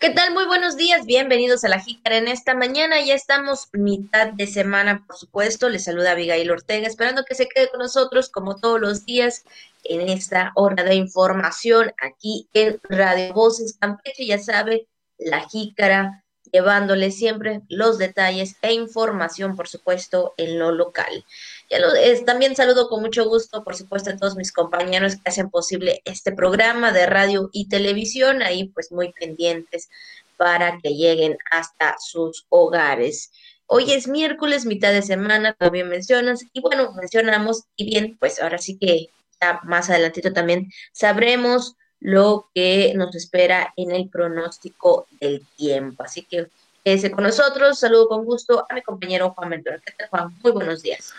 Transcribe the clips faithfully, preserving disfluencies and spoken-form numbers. ¿Qué tal? Muy buenos días, bienvenidos a La Jícara en esta mañana. Ya estamos mitad de semana, por supuesto. Les saluda Abigail Ortega, esperando que se quede con nosotros como todos los días en esta hora de información aquí en Radio Voces Campeche. Ya sabe, La Jícara, llevándole siempre los detalles e información, por supuesto, en lo local. Ya lo, es, también saludo con mucho gusto, por supuesto, a todos mis compañeros que hacen posible este programa de radio y televisión, ahí pues muy pendientes para que lleguen hasta sus hogares. Hoy es miércoles, mitad de semana, como bien mencionas, y bueno, mencionamos, y bien, pues ahora sí que ya más adelantito también sabremos lo que nos espera en el pronóstico del tiempo. Así que quédese con nosotros. Saludo con gusto a mi compañero Juan Mendoza. ¿Qué tal, Juan? Muy buenos días.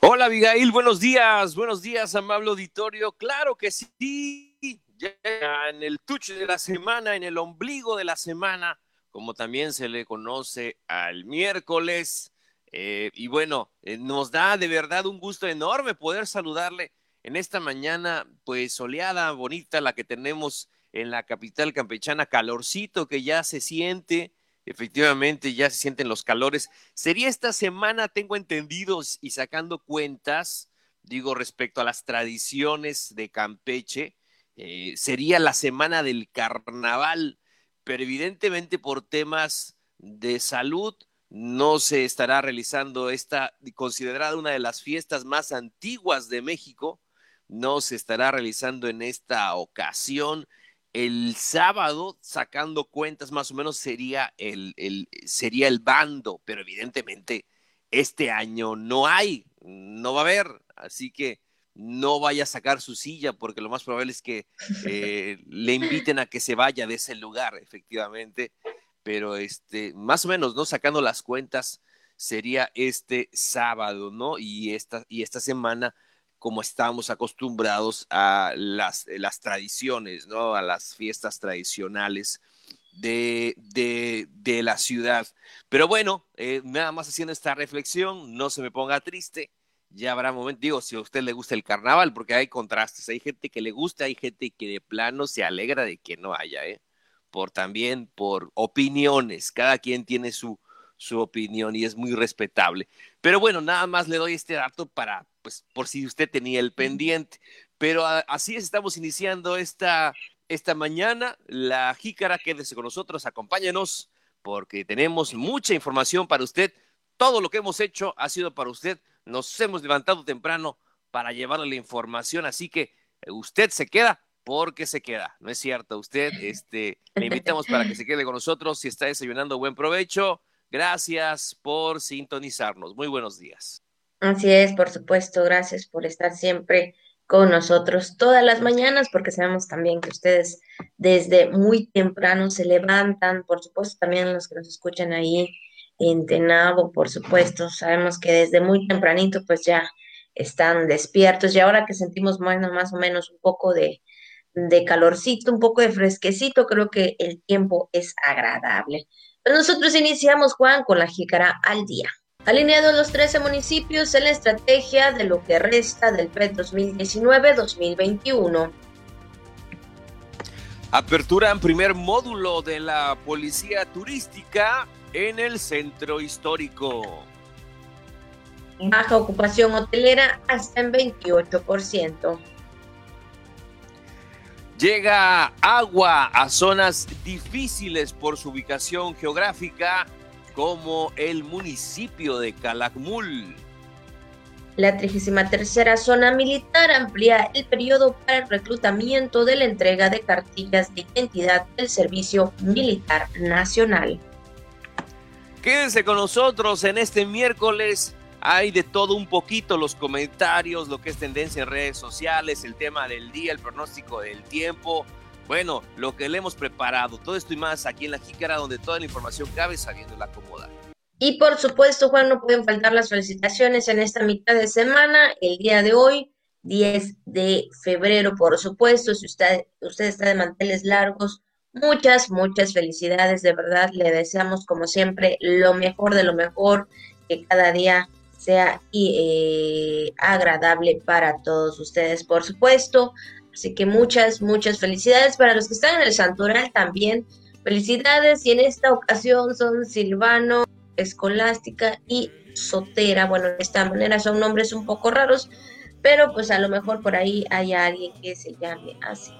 Hola, Abigail. Buenos días. Buenos días, amable auditorio. Claro que sí. Ya en el touch de la semana, en el ombligo de la semana, como también se le conoce al miércoles. Eh, y bueno, eh, nos da de verdad un gusto enorme poder saludarle en esta mañana, pues soleada, bonita, la que tenemos en la capital campechana, calorcito que ya se siente, efectivamente ya se sienten los calores. Sería esta semana, tengo entendido y sacando cuentas, digo, respecto a las tradiciones de Campeche, eh, sería la semana del carnaval, pero evidentemente por temas de salud no se estará realizando esta, considerada una de las fiestas más antiguas de México. No se estará realizando en esta ocasión. El sábado, sacando cuentas, más o menos sería el, el, sería el bando, pero evidentemente este año no hay, no va a haber, así que no vaya a sacar su silla, porque lo más probable es que eh, le inviten a que se vaya de ese lugar, efectivamente, pero este, más o menos, ¿no? Sacando las cuentas, sería este sábado, ¿no? Y esta, y esta semana, como estamos acostumbrados a las, las tradiciones, ¿no? A las fiestas tradicionales de, de, de la ciudad. Pero bueno, eh, nada más haciendo esta reflexión, no se me ponga triste, ya habrá momentos, digo, si a usted le gusta el carnaval, porque hay contrastes, hay gente que le gusta, hay gente que de plano se alegra de que no haya, ¿eh? Por también, por opiniones, cada quien tiene su, su opinión y es muy respetable. Pero bueno, nada más le doy este dato para, pues, por si usted tenía el pendiente. Pero a, así es, estamos iniciando esta, esta mañana. La Jícara, quédese con nosotros, acompáñenos, porque tenemos mucha información para usted. Todo lo que hemos hecho ha sido para usted. Nos hemos levantado temprano para llevarle la información, así que usted se queda porque se queda. ¿No es cierto? Usted, este, le invitamos para que se quede con nosotros. Si está desayunando, buen provecho. Gracias por sintonizarnos. Muy buenos días. Así es, por supuesto. Gracias por estar siempre con nosotros todas las mañanas, porque sabemos también que ustedes desde muy temprano se levantan. Por supuesto, también los que nos escuchan ahí en Tenabo, por supuesto, sabemos que desde muy tempranito pues ya están despiertos. Y ahora que sentimos más, más o menos un poco de, de calorcito, un poco de fresquecito, creo que el tiempo es agradable. Nosotros iniciamos, Juan, con La Jícara al día. Alineados los trece municipios en la estrategia de lo que resta del P R E D dos mil diecinueve dos mil veintiuno. Aperturan primer módulo de la policía turística en el centro histórico. Baja ocupación hotelera hasta en veintiocho por ciento. Llega agua a zonas difíciles por su ubicación geográfica, como el municipio de Calakmul. La trigésima tercera Zona Militar amplía el periodo para el reclutamiento de la entrega de cartillas de identidad del Servicio Militar Nacional. Quédense con nosotros en este miércoles. Hay de todo un poquito, los comentarios, lo que es tendencia en redes sociales, el tema del día, el pronóstico del tiempo. Bueno, lo que le hemos preparado, todo esto y más aquí en La Jícara, donde toda la información cabe sabiéndola acomodar. Y por supuesto, Juan, no pueden faltar las felicitaciones en esta mitad de semana, el día de hoy, diez de febrero, por supuesto. Si usted, usted está de manteles largos, muchas, muchas felicidades, de verdad, le deseamos como siempre lo mejor de lo mejor, que cada día sea eh, agradable para todos ustedes, por supuesto. Así que muchas, muchas felicidades para los que están en el santoral también. Felicidades, y en esta ocasión son Silvano, Escolástica y Sotera. Bueno, de esta manera son nombres un poco raros, pero pues a lo mejor por ahí hay alguien que se llame así.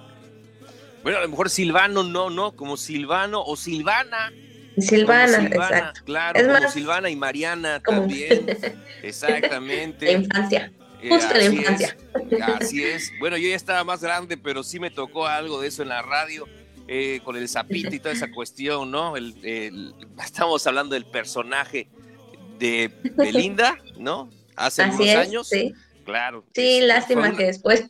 Bueno, a lo mejor Silvano no, no, como Silvano o Silvana. Silvana, Silvana, exacto. Claro, es como más, Silvana y Mariana como... también. Exactamente. La infancia, eh, justo la infancia. Es, así es. Bueno, yo ya estaba más grande, pero sí me tocó algo de eso en la radio, eh, con el zapito y toda esa cuestión, ¿no? El, el, estamos hablando del personaje de Belinda, ¿no? Hace así unos es, años. Sí. Claro. Sí, es, lástima una, que después.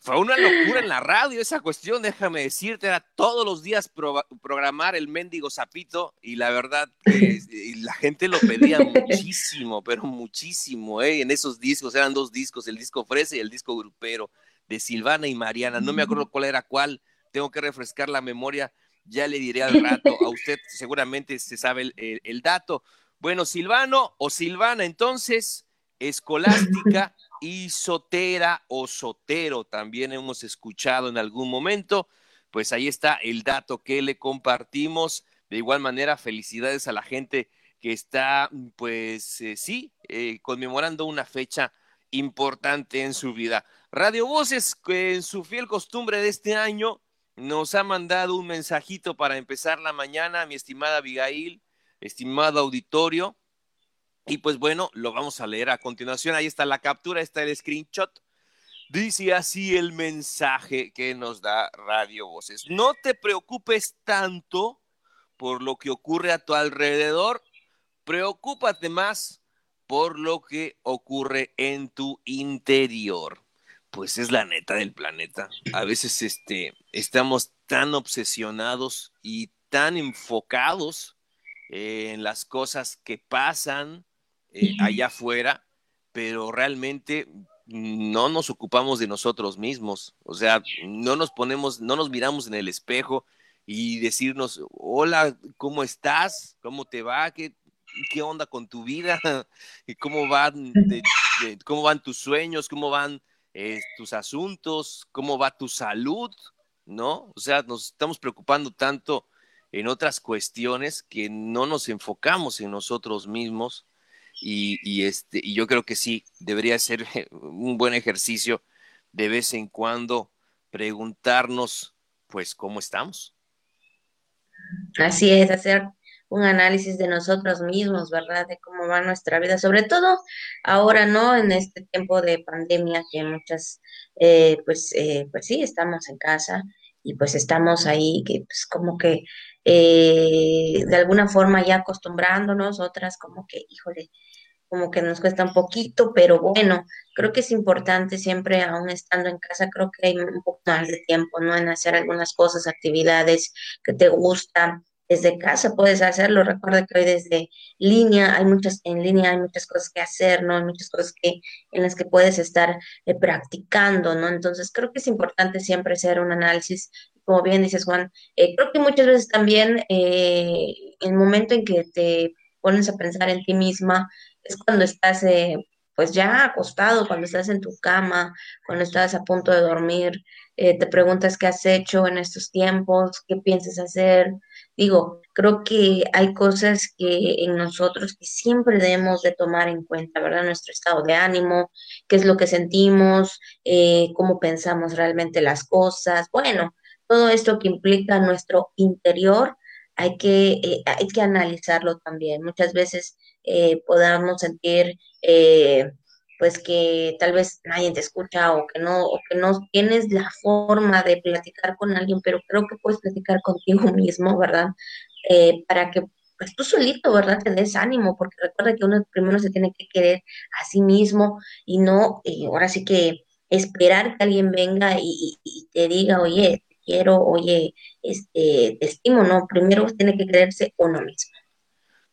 Fue una locura en la radio esa cuestión, déjame decirte, era todos los días pro, programar el mendigo zapito, y la verdad, eh, la gente lo pedía muchísimo, pero muchísimo, eh, en esos discos, eran dos discos, el disco fresa y el disco grupero, de Silvana y Mariana, no me acuerdo cuál era cuál, tengo que refrescar la memoria, ya le diré al rato, a usted seguramente se sabe el, el, el dato. Bueno, Silvano o Silvana, entonces, Escolástica y Sotera o Sotero, también hemos escuchado en algún momento. Pues ahí está el dato que le compartimos. De igual manera, felicidades a la gente que está, pues eh, sí, eh, conmemorando una fecha importante en su vida. Radio Voces, que en su fiel costumbre de este año, nos ha mandado un mensajito para empezar la mañana, mi estimada Abigail, estimado auditorio. Y pues bueno, lo vamos a leer a continuación. Ahí está la captura, está el screenshot. Dice así el mensaje que nos da Radio Voces. No te preocupes tanto por lo que ocurre a tu alrededor. Preocúpate más por lo que ocurre en tu interior. Pues es la neta del planeta. A veces este, estamos tan obsesionados y tan enfocados eh, en las cosas que pasan Eh, allá afuera, pero realmente no nos ocupamos de nosotros mismos, o sea, no nos ponemos, no nos miramos en el espejo y decirnos, hola, ¿cómo estás? ¿Cómo te va? ¿Qué, qué onda con tu vida? ¿Cómo van, de, de, cómo van tus sueños? ¿Cómo van eh, tus asuntos? ¿Cómo va tu salud? ¿No? O sea, nos estamos preocupando tanto en otras cuestiones que no nos enfocamos en nosotros mismos. Y, y, este, y yo creo que sí, debería ser un buen ejercicio de vez en cuando preguntarnos, pues, ¿cómo estamos? Así es, hacer un análisis de nosotros mismos, ¿verdad? De cómo va nuestra vida, sobre todo ahora, ¿no? En este tiempo de pandemia que muchas, eh, pues, eh, pues sí, estamos en casa y pues estamos ahí, que pues como que eh, de alguna forma ya acostumbrándonos, otras como que, híjole, como que nos cuesta un poquito, pero bueno, creo que es importante siempre, aún estando en casa, creo que hay un poco más de tiempo, ¿no? En hacer algunas cosas, actividades que te gustan. Desde casa puedes hacerlo. Recuerda que hoy desde línea hay muchas, en línea hay muchas cosas que hacer, ¿no? Hay muchas cosas que, en las que puedes estar eh, practicando, ¿no? Entonces creo que es importante siempre hacer un análisis, como bien dices, Juan. Eh, creo que muchas veces también eh, el momento en que te pones a pensar en ti misma es cuando estás eh, pues ya acostado, cuando estás en tu cama, cuando estás a punto de dormir, eh, te preguntas qué has hecho en estos tiempos, qué piensas hacer. Digo, creo que hay cosas que en nosotros que siempre debemos de tomar en cuenta, ¿verdad? Nuestro estado de ánimo, qué es lo que sentimos, eh, cómo pensamos realmente las cosas. Bueno, todo esto que implica nuestro interior, hay que, eh, hay que analizarlo también. Muchas veces eh, podamos sentir eh, pues que tal vez nadie te escucha o que no o que no tienes la forma de platicar con alguien, pero creo que puedes platicar contigo mismo, ¿verdad? Eh, para que pues tú solito, ¿verdad? Te des ánimo, porque recuerda que uno primero se tiene que querer a sí mismo y no, eh, ahora sí que esperar que alguien venga y, y te diga, oye, te quiero, oye, este, te estimo, ¿no? Primero tiene que quererse uno mismo.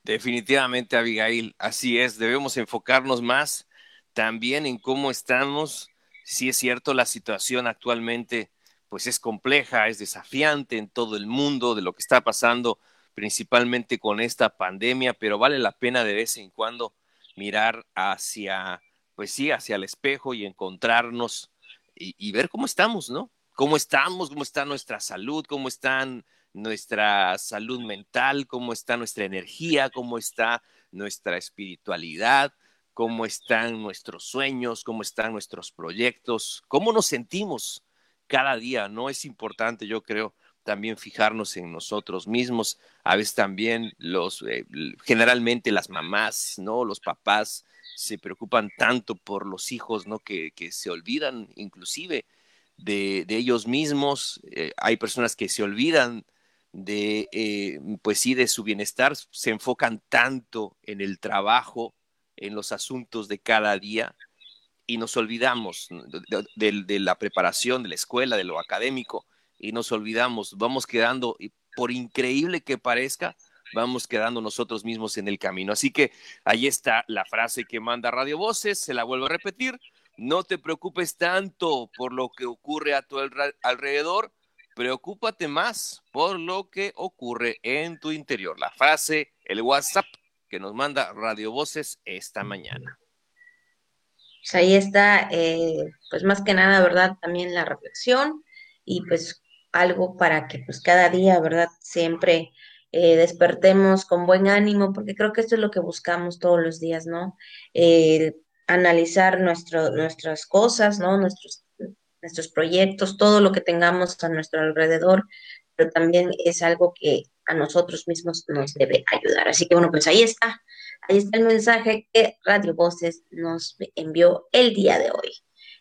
Definitivamente, Abigail, así es, debemos enfocarnos más también en cómo estamos. Sí es cierto, la situación actualmente pues es compleja, es desafiante en todo el mundo de lo que está pasando, principalmente con esta pandemia, pero vale la pena de vez en cuando mirar hacia, pues sí, hacia el espejo y encontrarnos y, y ver cómo estamos, ¿no? Cómo estamos, cómo está nuestra salud, cómo están nuestra salud mental, cómo está nuestra energía, cómo está nuestra espiritualidad, cómo están nuestros sueños, cómo están nuestros proyectos, cómo nos sentimos cada día, ¿no? Es importante, yo creo, también fijarnos en nosotros mismos. A veces también los, eh, generalmente las mamás, ¿no? Los papás se preocupan tanto por los hijos, ¿no? Que, que se olvidan inclusive de, de ellos mismos. Eh, hay personas que se olvidan de, eh, pues sí, de su bienestar, se enfocan tanto en el trabajo, en los asuntos de cada día, y nos olvidamos de, de, de la preparación, de la escuela, de lo académico, y nos olvidamos, vamos quedando, y por increíble que parezca, vamos quedando nosotros mismos en el camino. Así que ahí está la frase que manda Radio Voces, se la vuelvo a repetir: no te preocupes tanto por lo que ocurre a tu alrededor, preocúpate más por lo que ocurre en tu interior. La frase, el WhatsApp que nos manda Radio Voces esta mañana. Pues ahí está, eh, pues más que nada, ¿verdad? También la reflexión y pues algo para que pues cada día, ¿verdad? Siempre eh, despertemos con buen ánimo, porque creo que esto es lo que buscamos todos los días, ¿no? Eh, analizar nuestro, nuestras cosas, ¿no? Nuestros, nuestros proyectos, todo lo que tengamos a nuestro alrededor, pero también es algo que a nosotros mismos nos debe ayudar. Así que bueno, pues ahí está. Ahí está el mensaje que Radio Voces nos envió el día de hoy.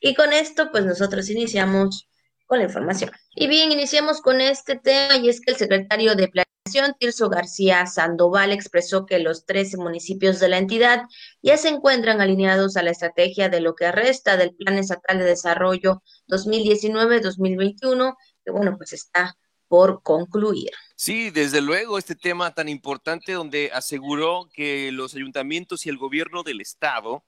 Y con esto, pues nosotros iniciamos con la información. Y bien, iniciamos con este tema, y es que el secretario de Planeación, Tirso García Sandoval, expresó que los trece municipios de la entidad ya se encuentran alineados a la estrategia de lo que resta del Plan Estatal de Desarrollo dos mil diecinueve dos mil veintiuno, que bueno, pues está por concluir. Sí, desde luego, este tema tan importante, donde aseguró que los ayuntamientos y el gobierno del estado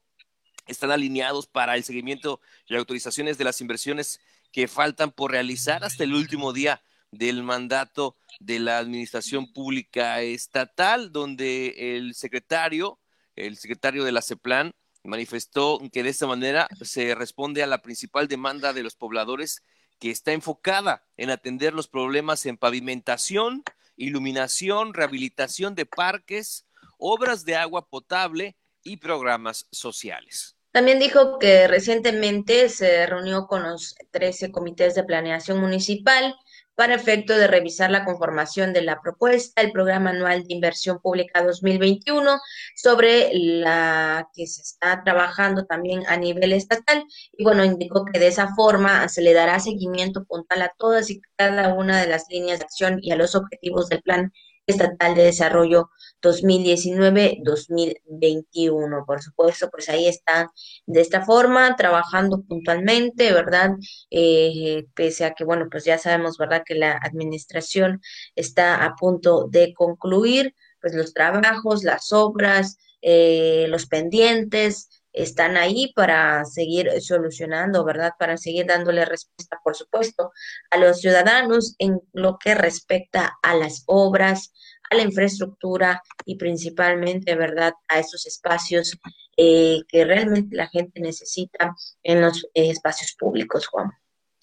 están alineados para el seguimiento y autorizaciones de las inversiones que faltan por realizar hasta el último día del mandato de la administración pública estatal, donde el secretario, el secretario de la CEPLAN, manifestó que de esta manera se responde a la principal demanda de los pobladores, que está enfocada en atender los problemas en pavimentación, iluminación, rehabilitación de parques, obras de agua potable y programas sociales. También dijo que recientemente se reunió con los trece comités de planeación municipal para efecto de revisar la conformación de la propuesta, el Programa Anual de Inversión Pública dos mil veintiuno, sobre la que se está trabajando también a nivel estatal. Y bueno, indicó que de esa forma se le dará seguimiento puntual a todas y cada una de las líneas de acción y a los objetivos del Plan Estatal de Desarrollo dos mil diecinueve dos mil veintiuno. Por supuesto, pues ahí están de esta forma, trabajando puntualmente, ¿verdad? Eh, pese a que, bueno, pues ya sabemos, ¿verdad?, que la administración está a punto de concluir, pues los trabajos, las obras, eh, los pendientes están ahí para seguir solucionando, ¿verdad?, para seguir dándole respuesta, por supuesto, a los ciudadanos en lo que respecta a las obras, a la infraestructura y principalmente, ¿verdad?, a esos espacios eh, que realmente la gente necesita en los eh, espacios públicos, Juan.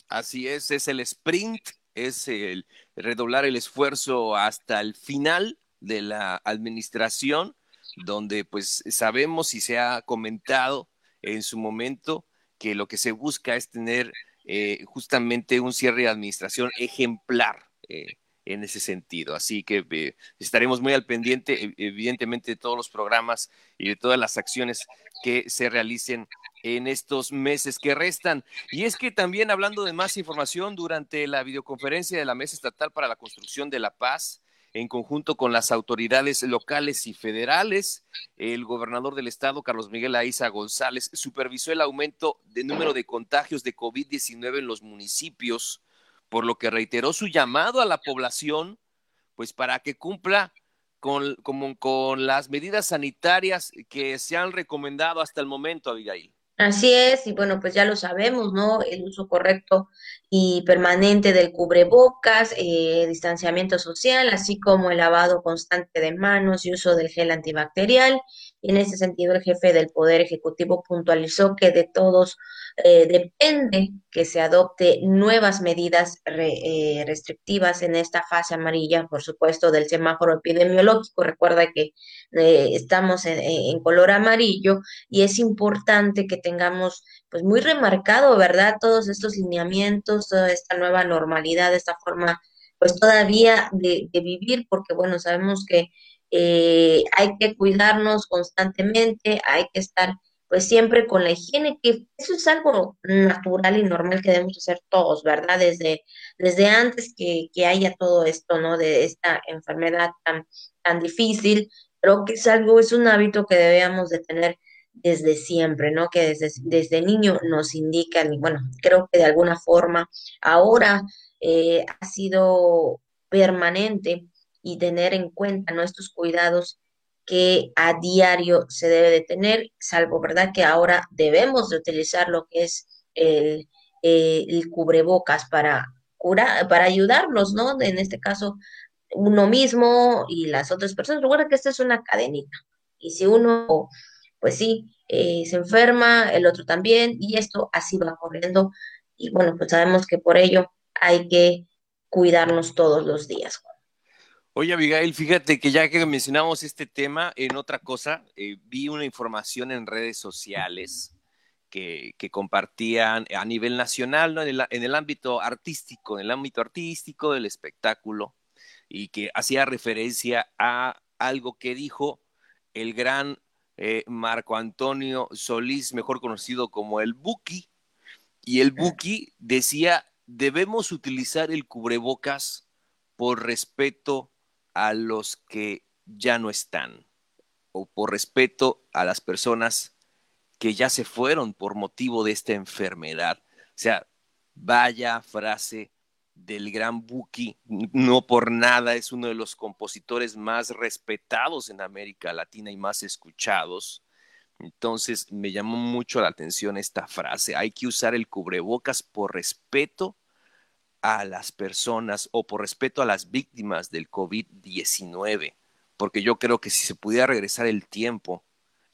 Así es, es el sprint, es el redoblar el esfuerzo hasta el final de la administración, donde pues sabemos y se ha comentado en su momento que lo que se busca es tener eh, justamente un cierre de administración ejemplar eh, en ese sentido. Así que eh, estaremos muy al pendiente, evidentemente, de todos los programas y de todas las acciones que se realicen en estos meses que restan. Y es que también, hablando de más información, durante la videoconferencia de la Mesa Estatal para la Construcción de la Paz, en conjunto con las autoridades locales y federales, el gobernador del estado, Carlos Miguel Aiza González, supervisó el aumento de número de contagios de COVID diecinueve en los municipios, por lo que reiteró su llamado a la población, pues para que cumpla con, con, con las medidas sanitarias que se han recomendado hasta el momento, Abigail. Así es, y bueno, pues ya lo sabemos, ¿no? El uso correcto y permanente del cubrebocas, eh, distanciamiento social, así como el lavado constante de manos y uso del gel antibacterial. Y en ese sentido, el jefe del Poder Ejecutivo puntualizó que de todos eh, depende que se adopte nuevas medidas re, eh, restrictivas en esta fase amarilla, por supuesto, del semáforo epidemiológico. Recuerda que eh, estamos en, en color amarillo y es importante que tengamos pues muy remarcado, ¿verdad?, todos estos lineamientos, toda esta nueva normalidad, esta forma pues todavía de, de vivir, porque bueno, sabemos que eh, hay que cuidarnos constantemente, hay que estar pues siempre con la higiene, que eso es algo natural y normal que debemos hacer todos, ¿verdad? Desde, desde antes que, que haya todo esto, ¿no?, de esta enfermedad tan, tan difícil. Creo que es algo, es un hábito que debemos de tener desde siempre, ¿no?, que desde, desde niño nos indican, y bueno, creo que de alguna forma ahora eh, ha sido permanente, y tener en cuenta, ¿no?, estos cuidados que a diario se debe de tener, salvo, ¿verdad?, que ahora debemos de utilizar lo que es el, el cubrebocas para curar, para ayudarnos, ¿no?, en este caso uno mismo y las otras personas. Recuerda que esta es una cadenita, y si uno, pues sí, eh, se enferma, el otro también, y esto así va corriendo, y bueno, pues sabemos que por ello hay que cuidarnos todos los días. Oye, Abigail, fíjate que ya que mencionamos este tema, en otra cosa, eh, vi una información en redes sociales que, que compartían a nivel nacional, ¿no?, en el, en el ámbito artístico, en el ámbito artístico del espectáculo, y que hacía referencia a algo que dijo el gran eh, Marco Antonio Solís, mejor conocido como el Buki, y el Buki decía: debemos utilizar el cubrebocas por respeto a los que ya no están, o por respeto a las personas que ya se fueron por motivo de esta enfermedad. O sea, vaya frase del gran Buki, no por nada es uno de los compositores más respetados en América Latina y más escuchados. Entonces me llamó mucho la atención esta frase: hay que usar el cubrebocas por respeto a las personas, o por respeto a las víctimas del COVID diecinueve, porque yo creo que si se pudiera regresar el tiempo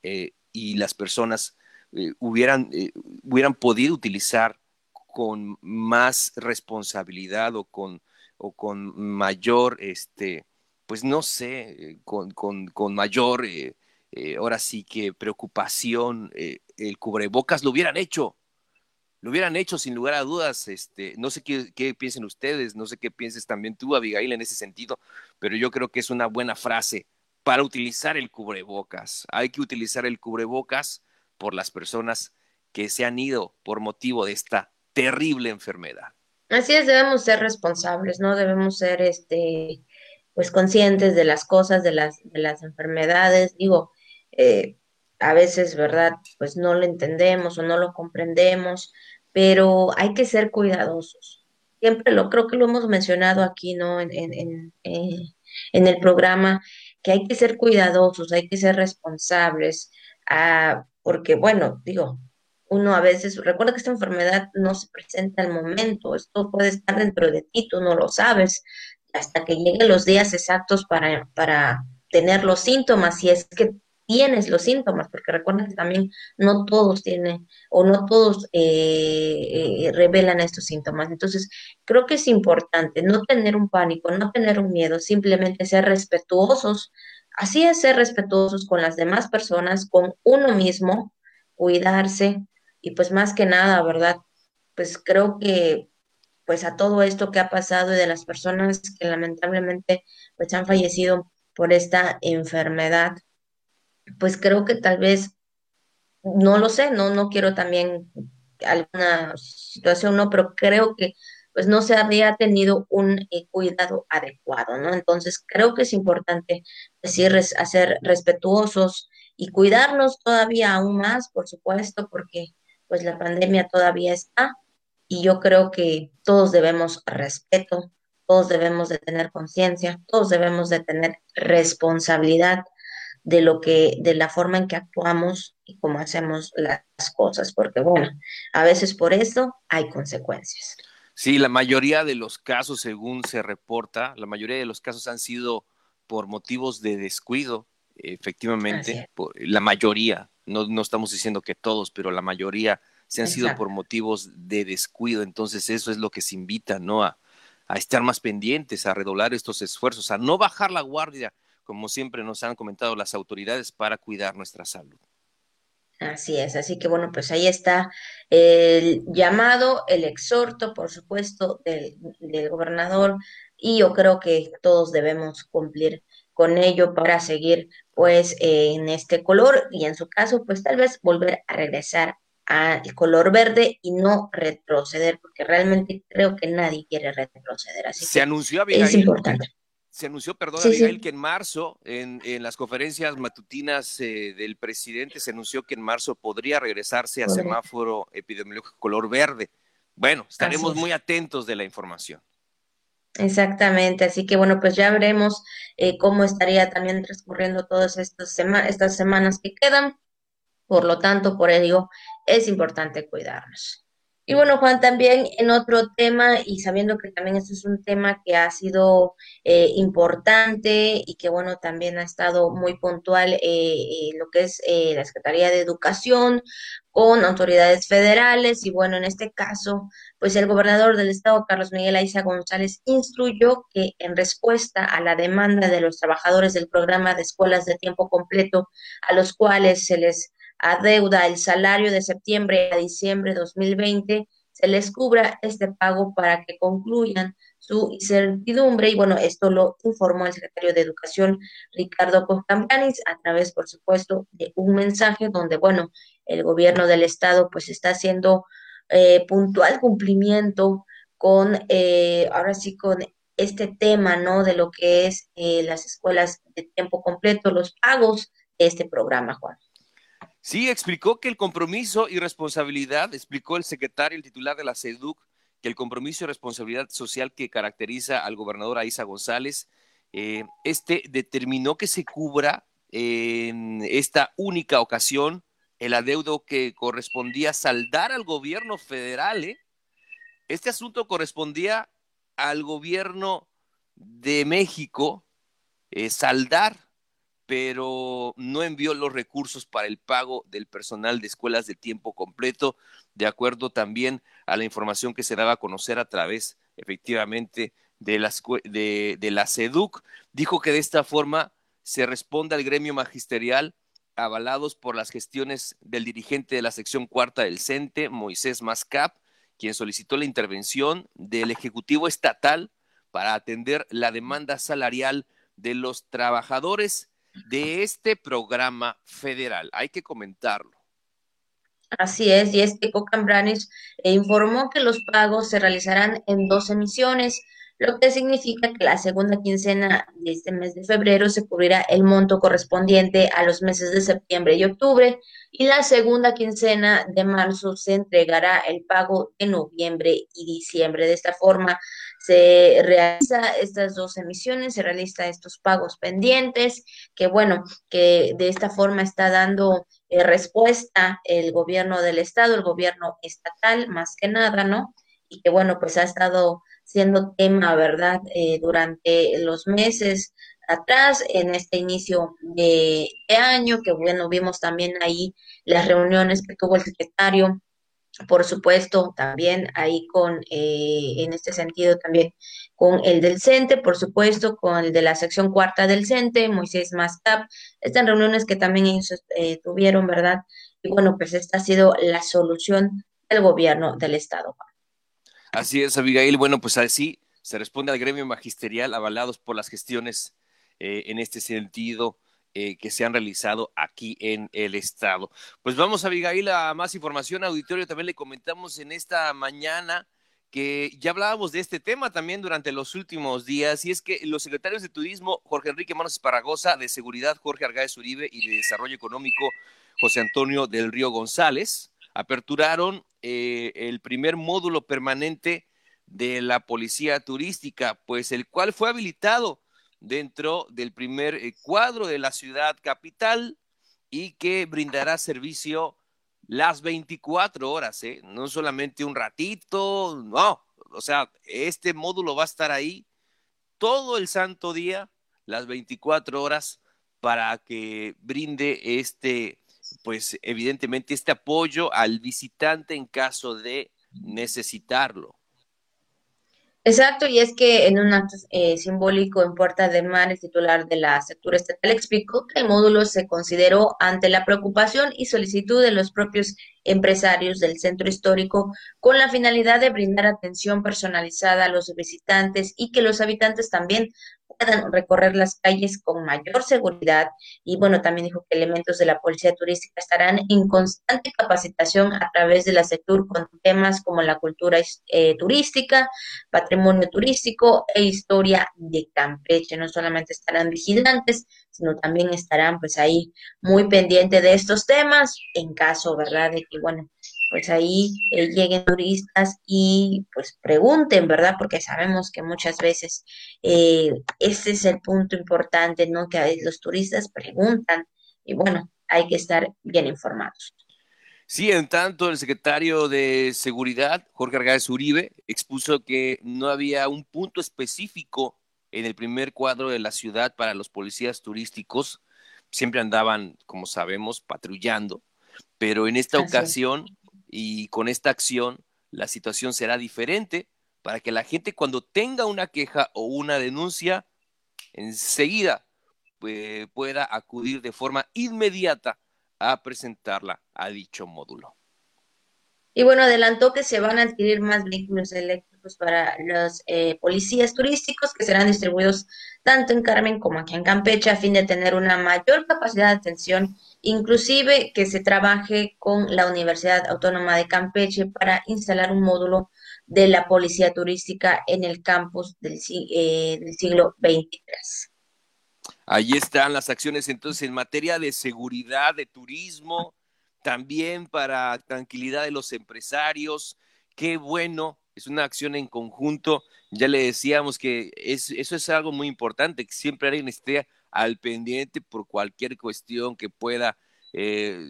eh, y las personas eh, hubieran, eh, hubieran podido utilizar con más responsabilidad, o con, o con mayor, este, pues no sé, con, con, con mayor, eh, eh, ahora sí que preocupación, eh, el cubrebocas lo hubieran hecho. Lo hubieran hecho sin lugar a dudas. Este, no sé qué, qué piensen ustedes, no sé qué pienses también tú, Abigail, en ese sentido, pero yo creo que es una buena frase para utilizar el cubrebocas. Hay que utilizar el cubrebocas por las personas que se han ido por motivo de esta terrible enfermedad. Así es, debemos ser responsables, ¿no? Debemos ser este, pues conscientes de las cosas, de las, de las enfermedades. Digo, eh, a veces, ¿verdad?, pues no lo entendemos o no lo comprendemos, pero hay que ser cuidadosos. Siempre lo creo que lo hemos mencionado aquí, ¿no?, en, en, en, eh, en el programa, que hay que ser cuidadosos, hay que ser responsables, ah, porque, bueno, digo, uno a veces, recuerda que esta enfermedad no se presenta al momento, esto puede estar dentro de ti, tú no lo sabes, hasta que lleguen los días exactos para, para tener los síntomas, si es que tienes los síntomas, porque recuerda que también no todos tienen, o no todos eh, eh, revelan estos síntomas. Entonces, creo que es importante no tener un pánico, no tener un miedo, simplemente ser respetuosos. Así es, ser respetuosos con las demás personas, con uno mismo, cuidarse, y pues más que nada, ¿verdad? Pues creo que pues a todo esto que ha pasado y de las personas que lamentablemente pues han fallecido por esta enfermedad, pues creo que tal vez, no lo sé, no, no quiero también alguna situación, no, pero creo que pues no se había tenido un eh, cuidado adecuado, ¿no? Entonces creo que es importante decir, res, hacer respetuosos y cuidarnos todavía aún más, por supuesto, porque pues la pandemia todavía está, y yo creo que todos debemos respeto, todos debemos de tener conciencia, todos debemos de tener responsabilidad de lo que, de la forma en que actuamos y cómo hacemos las cosas, porque bueno, a veces por eso hay consecuencias. Sí, la mayoría de los casos, según se reporta, la mayoría de los casos han sido por motivos de descuido, efectivamente, por, la mayoría, no, no estamos diciendo que todos, pero la mayoría se han Exacto. sido por motivos de descuido. Entonces eso es lo que se invita, ¿no? A, a estar más pendientes, a redoblar estos esfuerzos, a no bajar la guardia, como siempre nos han comentado las autoridades, para cuidar nuestra salud. Así es, así que bueno, pues ahí está el llamado, el exhorto, por supuesto, del, del gobernador, y yo creo que todos debemos cumplir con ello para seguir pues eh, en este color, y en su caso pues tal vez volver a regresar al color verde y no retroceder, porque realmente creo que nadie quiere retroceder. Así se que anunció, Abigail, es importante. Se anunció, perdón, sí, Abigail, sí. que en marzo, en, en las conferencias matutinas eh, del presidente, se anunció que en marzo podría regresarse a Correcto. semáforo epidemiológico color verde. Bueno, estaremos muy atentos de la información. Exactamente, así que bueno, pues ya veremos eh, cómo estaría también transcurriendo todas estas, sema- estas semanas que quedan. Por lo tanto, por ello, es importante cuidarnos. Y bueno, Juan, también en otro tema, y sabiendo que también esto es un tema que ha sido eh, importante y que, bueno, también ha estado muy puntual eh, eh, lo que es eh, la Secretaría de Educación con autoridades federales, y bueno, en este caso, pues el gobernador del estado, Carlos Miguel Aiza González, instruyó que en respuesta a la demanda de los trabajadores del programa de escuelas de tiempo completo, a los cuales se les adeuda el salario de septiembre a diciembre de dos mil veinte, se les cubra este pago para que concluyan su incertidumbre. Y bueno, esto lo informó el secretario de Educación, Ricardo Costamcanis, a través, por supuesto, de un mensaje donde, bueno, el gobierno del estado pues está haciendo eh, puntual cumplimiento con, eh, ahora sí, con este tema, ¿no?, de lo que es eh, las escuelas de tiempo completo, los pagos de este programa, Juan. Sí, explicó que el compromiso y responsabilidad, explicó el secretario, el titular de la SEDUC, que el compromiso y responsabilidad social que caracteriza al gobernador Aiza González, eh, este determinó que se cubra eh, en esta única ocasión el adeudo que correspondía saldar al gobierno federal. ¿eh? Este asunto correspondía al gobierno de México eh, saldar, pero no envió los recursos para el pago del personal de escuelas de tiempo completo, de acuerdo también a la información que se daba a conocer a través, efectivamente, de la, de, de la SEDUC. Dijo que de esta forma se responde al gremio magisterial, avalados por las gestiones del dirigente de la sección cuarta del CENTE, Moisés Mascab, quien solicitó la intervención del Ejecutivo Estatal para atender la demanda salarial de los trabajadores de este programa federal. Hay que comentarlo. Así es, y este Cocambranes informó que los pagos se realizarán en dos emisiones, lo que significa que la segunda quincena de este mes de febrero se cubrirá el monto correspondiente a los meses de septiembre y octubre, y la segunda quincena de marzo se entregará el pago de noviembre y diciembre. De esta forma se realiza estas dos emisiones, se realiza estos pagos pendientes, que bueno, que de esta forma está dando eh, respuesta el gobierno del estado, el gobierno estatal, más que nada, ¿no? Y que bueno, pues ha estado siendo tema, ¿verdad?, eh, durante los meses atrás, en este inicio de, de año, que bueno, vimos también ahí las reuniones que tuvo el secretario, por supuesto, también ahí con, eh, en este sentido también, con el del CENTE, por supuesto, con el de la sección cuarta del CENTE, Moisés Mascab, estas reuniones que también ellos eh, tuvieron, ¿verdad? Y bueno, pues esta ha sido la solución del gobierno del estado. Así es, Abigail. Bueno, pues así se responde al gremio magisterial, avalados por las gestiones eh, en este sentido Eh, que se han realizado aquí en el estado. Pues vamos, Abigail, a más información. Auditorio, también le comentamos en esta mañana que ya hablábamos de este tema también durante los últimos días, y es que los secretarios de Turismo, Jorge Enrique Manos Esparragoza, de Seguridad, Jorge Argáez Uribe, y de Desarrollo Económico, José Antonio del Río González, aperturaron eh, el primer módulo permanente de la Policía Turística, pues el cual fue habilitado dentro del primer cuadro de la ciudad capital, y que brindará servicio las veinticuatro horas, ¿eh? No solamente un ratito, no, o sea, este módulo va a estar ahí todo el santo día, las veinticuatro horas, para que brinde este pues evidentemente este apoyo al visitante en caso de necesitarlo. Exacto, y es que en un acto eh, simbólico en Puerta de Mar, el titular de la sectura estatal explicó que el módulo se consideró ante la preocupación y solicitud de los propios empresarios del centro histórico con la finalidad de brindar atención personalizada a los visitantes y que los habitantes también puedan recorrer las calles con mayor seguridad. Y bueno, también dijo que elementos de la policía turística estarán en constante capacitación a través de la SEDUC con temas como la cultura eh, turística, patrimonio turístico e historia de Campeche. No solamente estarán vigilantes, sino también estarán pues ahí muy pendientes de estos temas en caso, ¿verdad?, de que bueno, pues ahí eh, lleguen turistas y pues pregunten, ¿verdad? Porque sabemos que muchas veces eh, ese es el punto importante, ¿no? Que a veces los turistas preguntan y bueno, hay que estar bien informados. Sí, en tanto el secretario de Seguridad, Jorge Argáez Uribe, expuso que no había un punto específico en el primer cuadro de la ciudad para los policías turísticos. Siempre andaban, como sabemos, patrullando, pero en esta ocasión y con esta acción la situación será diferente para que la gente, cuando tenga una queja o una denuncia, enseguida eh, pueda acudir de forma inmediata a presentarla a dicho módulo. Y bueno, adelantó que se van a adquirir más vehículos eléctricos para los eh, policías turísticos que serán distribuidos tanto en Carmen como aquí en Campeche a fin de tener una mayor capacidad de atención, inclusive que se trabaje con la Universidad Autónoma de Campeche para instalar un módulo de la policía turística en el campus del, eh, del siglo veintitrés. Ahí están las acciones entonces en materia de seguridad, de turismo, también para tranquilidad de los empresarios. Qué bueno, es una acción en conjunto. Ya le decíamos que es, eso es algo muy importante, que siempre alguien esté al pendiente por cualquier cuestión que pueda eh,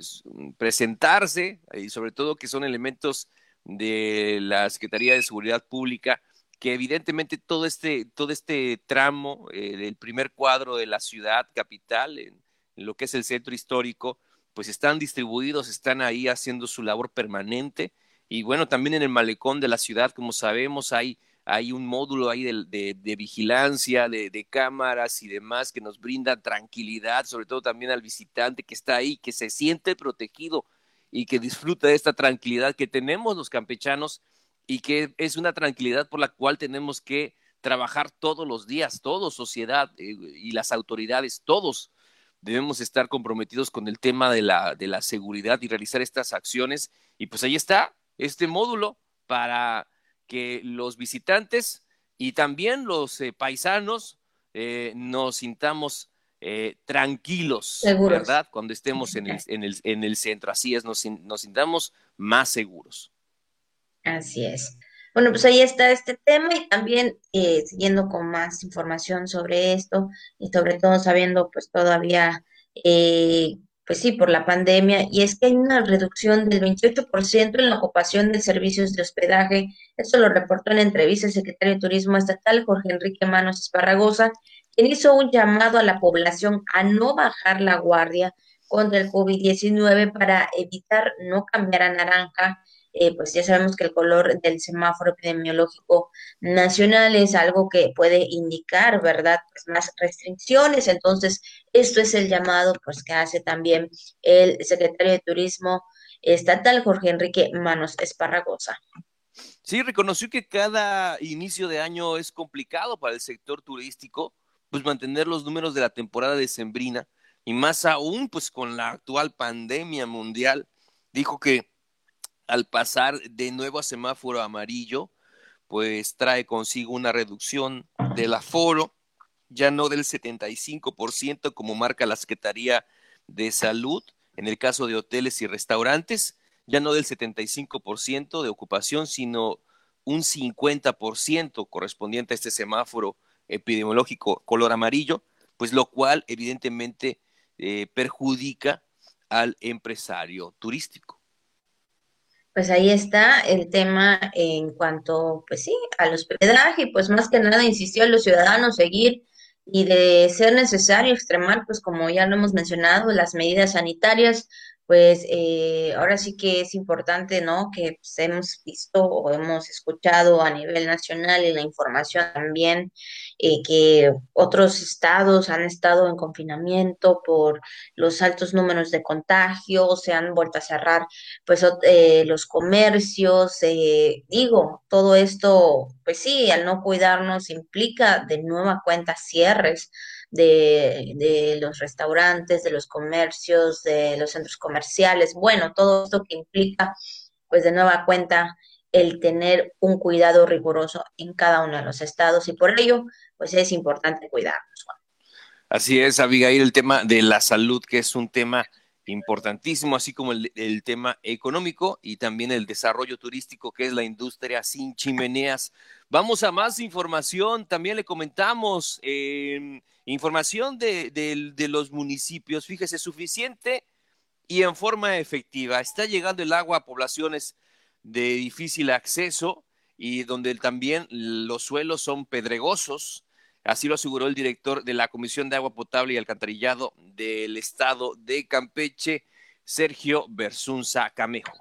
presentarse, y sobre todo que son elementos de la Secretaría de Seguridad Pública, que evidentemente todo este, todo este tramo eh, del primer cuadro de la ciudad capital, en, en lo que es el centro histórico, pues están distribuidos, están ahí haciendo su labor permanente. Y bueno, también en el malecón de la ciudad, como sabemos, hay, hay un módulo ahí de, de, de vigilancia, de, de cámaras y demás que nos brinda tranquilidad, sobre todo también al visitante que está ahí, que se siente protegido y que disfruta de esta tranquilidad que tenemos los campechanos y que es una tranquilidad por la cual tenemos que trabajar todos los días, todos, sociedad eh, y las autoridades, todos. Debemos estar comprometidos con el tema de la, de la seguridad y realizar estas acciones. Y pues ahí está este módulo para que los visitantes y también los eh, paisanos eh, nos sintamos eh, tranquilos, seguros, ¿verdad? Cuando estemos en el, en el, en el centro. Así es, nos, nos sintamos más seguros. Así es. Bueno, pues ahí está este tema y también eh, siguiendo con más información sobre esto y sobre todo sabiendo pues todavía, eh, pues sí, por la pandemia, y es que hay una reducción del veintiocho por ciento en la ocupación de servicios de hospedaje. Esto lo reportó en entrevista el secretario de Turismo Estatal, Jorge Enrique Manos Esparragoza, quien hizo un llamado a la población a no bajar la guardia contra el covid diecinueve para evitar no cambiar a naranja. Eh, pues ya sabemos que el color del semáforo epidemiológico nacional es algo que puede indicar, ¿verdad?, pues más restricciones. Entonces, esto es el llamado pues que hace también el secretario de Turismo Estatal, Jorge Enrique Manos Esparragoza. Sí, reconoció que cada inicio de año es complicado para el sector turístico, pues mantener los números de la temporada decembrina, y más aún pues con la actual pandemia mundial. Dijo que al pasar de nuevo a semáforo amarillo, pues trae consigo una reducción del aforo, ya no del setenta y cinco por ciento como marca la Secretaría de Salud, en el caso de hoteles y restaurantes, ya no del setenta y cinco por ciento de ocupación, sino un cincuenta por ciento correspondiente a este semáforo epidemiológico color amarillo, pues lo cual evidentemente eh, perjudica al empresario turístico. Pues ahí está el tema en cuanto, pues sí, al hospedaje. Pues más que nada insistió a los ciudadanos seguir y de ser necesario extremar, pues como ya lo hemos mencionado, las medidas sanitarias pues eh, ahora sí que es importante, ¿no? Que pues, hemos visto o hemos escuchado a nivel nacional y la información también eh, que otros estados han estado en confinamiento por los altos números de contagio, se han vuelto a cerrar pues eh, los comercios, eh, digo, todo esto, pues sí, al no cuidarnos implica de nueva cuenta cierres de, de los restaurantes, de los comercios, de los centros comerciales, bueno, todo esto que implica, pues de nueva cuenta, el tener un cuidado riguroso en cada uno de los estados y por ello, pues es importante cuidarnos. Así es, Abigail, el tema de la salud, que es un tema importantísimo, así como el, el tema económico y también el desarrollo turístico, que es la industria sin chimeneas. Vamos a más información, también le comentamos eh, información de, de, de los municipios, fíjese, suficiente y en forma efectiva. Está llegando el agua a poblaciones de difícil acceso y donde también los suelos son pedregosos, así lo aseguró el director de la Comisión de Agua Potable y Alcantarillado del Estado de Campeche, Sergio Versunza Camejo.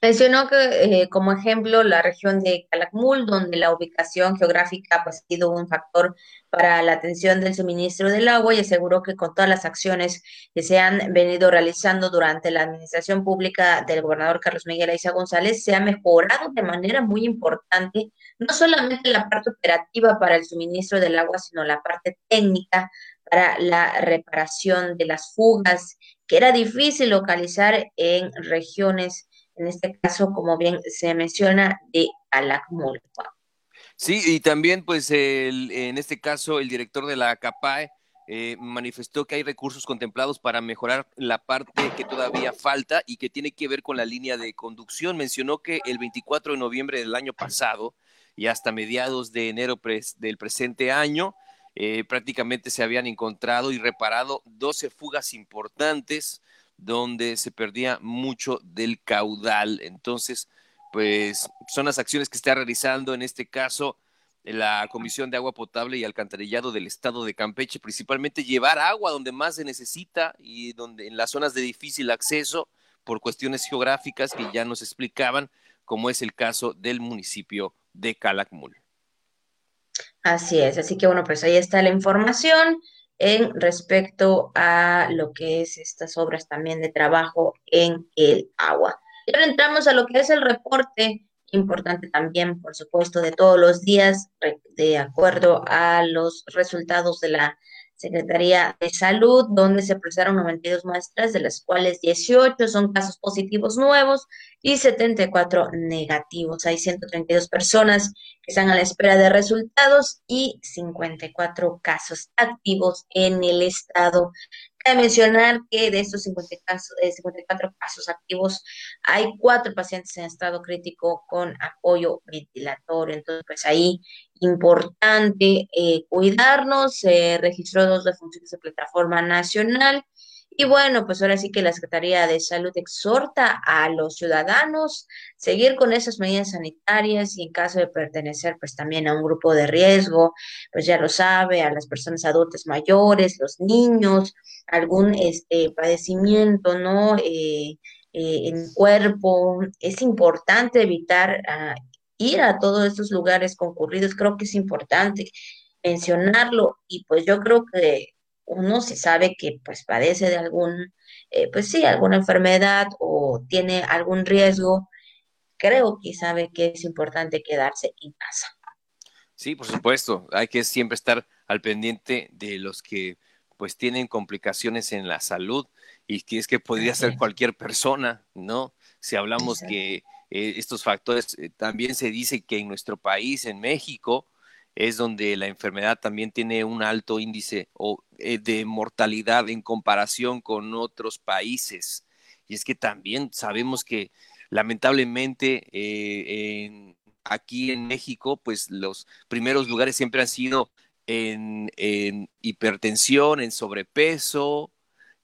Mencionó que eh, como ejemplo la región de Calakmul, donde la ubicación geográfica pues, ha sido un factor para la atención del suministro del agua y aseguró que con todas las acciones que se han venido realizando durante la administración pública del gobernador Carlos Miguel Aiza González, se ha mejorado de manera muy importante, no solamente la parte operativa para el suministro del agua, sino la parte técnica para la reparación de las fugas, que era difícil localizar en regiones, en este caso, como bien se menciona, de Calakmul. Sí, y también, pues, el, en este caso, el director de la CAPAE eh, manifestó que hay recursos contemplados para mejorar la parte que todavía falta y que tiene que ver con la línea de conducción. Mencionó que el veinticuatro de noviembre del año pasado y hasta mediados de enero pres- del presente año, eh, prácticamente se habían encontrado y reparado doce fugas importantes, donde se perdía mucho del caudal. Entonces, pues son las acciones que está realizando en este caso la Comisión de Agua Potable y Alcantarillado del Estado de Campeche, principalmente llevar agua donde más se necesita y donde en las zonas de difícil acceso por cuestiones geográficas que ya nos explicaban, como es el caso del municipio de Calakmul. Así es, así que bueno, pues ahí está la información en respecto a lo que es estas obras también de trabajo en el agua. Y ahora entramos a lo que es el reporte, importante también, por supuesto, de todos los días, de acuerdo a los resultados de la Secretaría de Salud, donde se procesaron noventa y dos muestras, de las cuales dieciocho son casos positivos nuevos y setenta y cuatro negativos. Hay ciento treinta y dos personas que están a la espera de resultados y cincuenta y cuatro casos activos en el estado. Cabe mencionar que de estos cincuenta casos, eh, cincuenta y cuatro casos activos, hay cuatro pacientes en estado crítico con apoyo ventilatorio. Entonces, pues ahí importante eh, cuidarnos. Se eh, registró dos defunciones de plataforma nacional. Y bueno, pues ahora sí que la Secretaría de Salud exhorta a los ciudadanos seguir con esas medidas sanitarias y en caso de pertenecer pues también a un grupo de riesgo, pues ya lo sabe, a las personas adultas mayores, los niños, algún este padecimiento, ¿no? Eh, eh, en cuerpo, es importante evitar uh, ir a todos estos lugares concurridos, creo que es importante mencionarlo y pues yo creo que uno si sabe que pues padece de algún, eh, pues sí, alguna enfermedad o tiene algún riesgo, creo que sabe que es importante quedarse en casa. Sí, por supuesto, hay que siempre estar al pendiente de los que pues tienen complicaciones en la salud y que es que podría ser cualquier persona, ¿no? Si hablamos que eh, estos factores, eh, también se dice que en nuestro país, en México, es donde la enfermedad también tiene un alto índice de mortalidad en comparación con otros países. Y es que también sabemos que lamentablemente eh, en, aquí en México, pues los primeros lugares siempre han sido en, en hipertensión, en sobrepeso,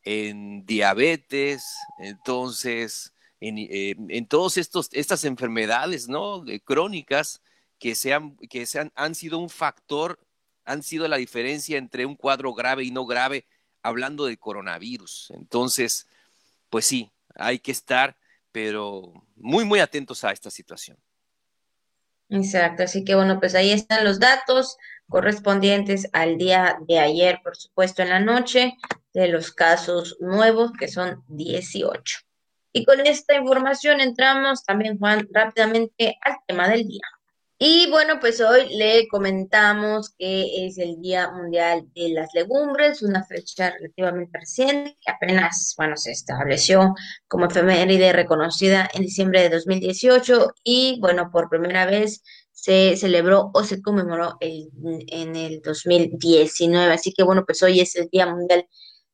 en diabetes, entonces en, eh, en todos estos estas enfermedades, ¿no? eh, crónicas, que sean que sean han sido un factor, han sido la diferencia entre un cuadro grave y no grave, hablando del coronavirus. Entonces, pues sí, hay que estar, pero muy, muy atentos a esta situación. Exacto, así que bueno, pues ahí están los datos correspondientes al día de ayer, por supuesto, en la noche, de los casos nuevos, que son dieciocho. Y con esta información entramos también, Juan, rápidamente al tema del día. Y bueno, pues hoy le comentamos que es el Día Mundial de las Legumbres, una fecha relativamente reciente, que apenas, bueno, se estableció como efeméride reconocida en diciembre de dos mil dieciocho y, bueno, por primera vez se celebró o se conmemoró el, en el dos mil diecinueve. Así que, bueno, pues hoy es el Día Mundial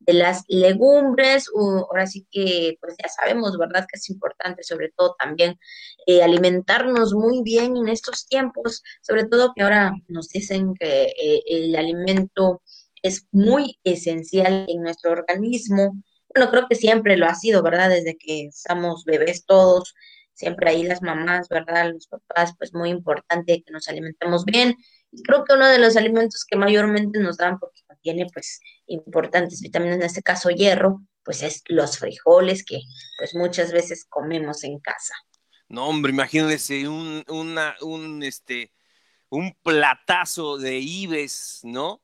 de las Legumbres. Uh, ahora sí que, pues ya sabemos, ¿verdad?, que es importante, sobre todo también, eh, alimentarnos muy bien en estos tiempos, sobre todo que ahora nos dicen que eh, el alimento es muy esencial en nuestro organismo. Bueno, creo que siempre lo ha sido, ¿verdad?, desde que estamos bebés todos, siempre ahí las mamás, ¿verdad?, los papás, pues muy importante que nos alimentemos bien. Creo que uno de los alimentos que mayormente nos dan, porque tiene pues importantes vitaminas, en este caso hierro, pues es los frijoles que pues muchas veces comemos en casa. No, hombre, imagínense un, una, un, este, un platazo de ibes, ¿no?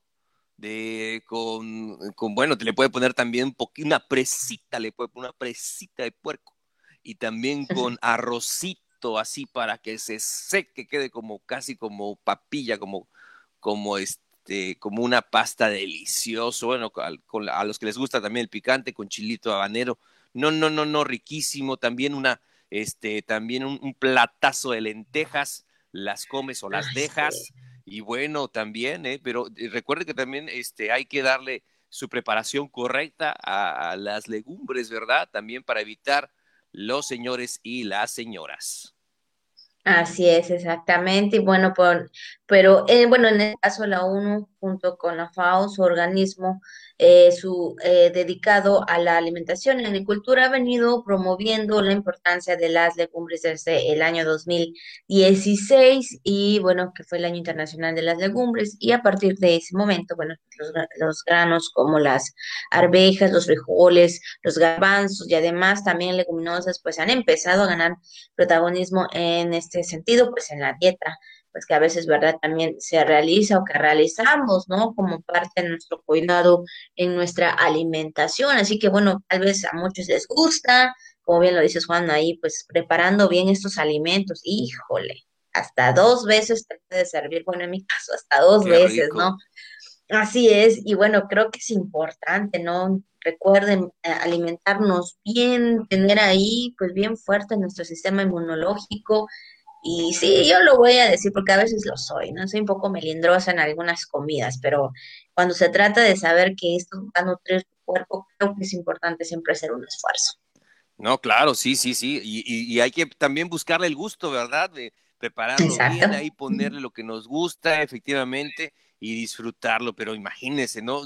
De, con, con, bueno, te le puede poner también un poquito, una presita, le puede poner una presita de puerco y también con arrocito, así para que se seque, quede como casi como papilla, como, como este, como una pasta deliciosa. Bueno, a, con, a los que les gusta también el picante, con chilito habanero. No, no, no, no, riquísimo. También una, este, también un, un platazo de lentejas, las comes o las dejas. Y bueno, también, eh, pero recuerde que también este, hay que darle su preparación correcta a, a las legumbres, ¿verdad? También para evitar los señores y las señoras. Así es, exactamente. Y bueno, por, pero eh, bueno, en el caso de la ONU, junto con la FAO, su organismo eh, su, eh, dedicado a la alimentación y la agricultura, ha venido promoviendo la importancia de las legumbres desde el año dos mil dieciséis, y bueno, que fue el año internacional de las legumbres, y a partir de ese momento, bueno, los, los granos como las arvejas, los frijoles, los garbanzos y además también leguminosas, pues han empezado a ganar protagonismo en este sentido, pues en la dieta, pues que a veces, ¿verdad?, también se realiza o que realizamos, ¿no?, como parte de nuestro cuidado en nuestra alimentación. Así que, bueno, tal vez a muchos les gusta, como bien lo dices, Juan, ahí, pues, preparando bien estos alimentos. ¡Híjole! Hasta dos veces te puede servir, bueno, en mi caso, hasta dos Qué veces, rico. ¿No? Así es, y bueno, creo que es importante, ¿no? Recuerden alimentarnos bien, tener ahí, pues, bien fuerte nuestro sistema inmunológico. Y sí, yo lo voy a decir porque a veces lo soy, ¿no? Soy un poco melindrosa en algunas comidas, pero cuando se trata de saber que esto va a nutrir tu cuerpo, creo que es importante siempre hacer un esfuerzo. No, claro, sí, sí, sí. Y, y, y hay que también buscarle el gusto, ¿verdad? De prepararlo Exacto. bien, ahí ponerle lo que nos gusta, efectivamente, y disfrutarlo. Pero imagínense, ¿no?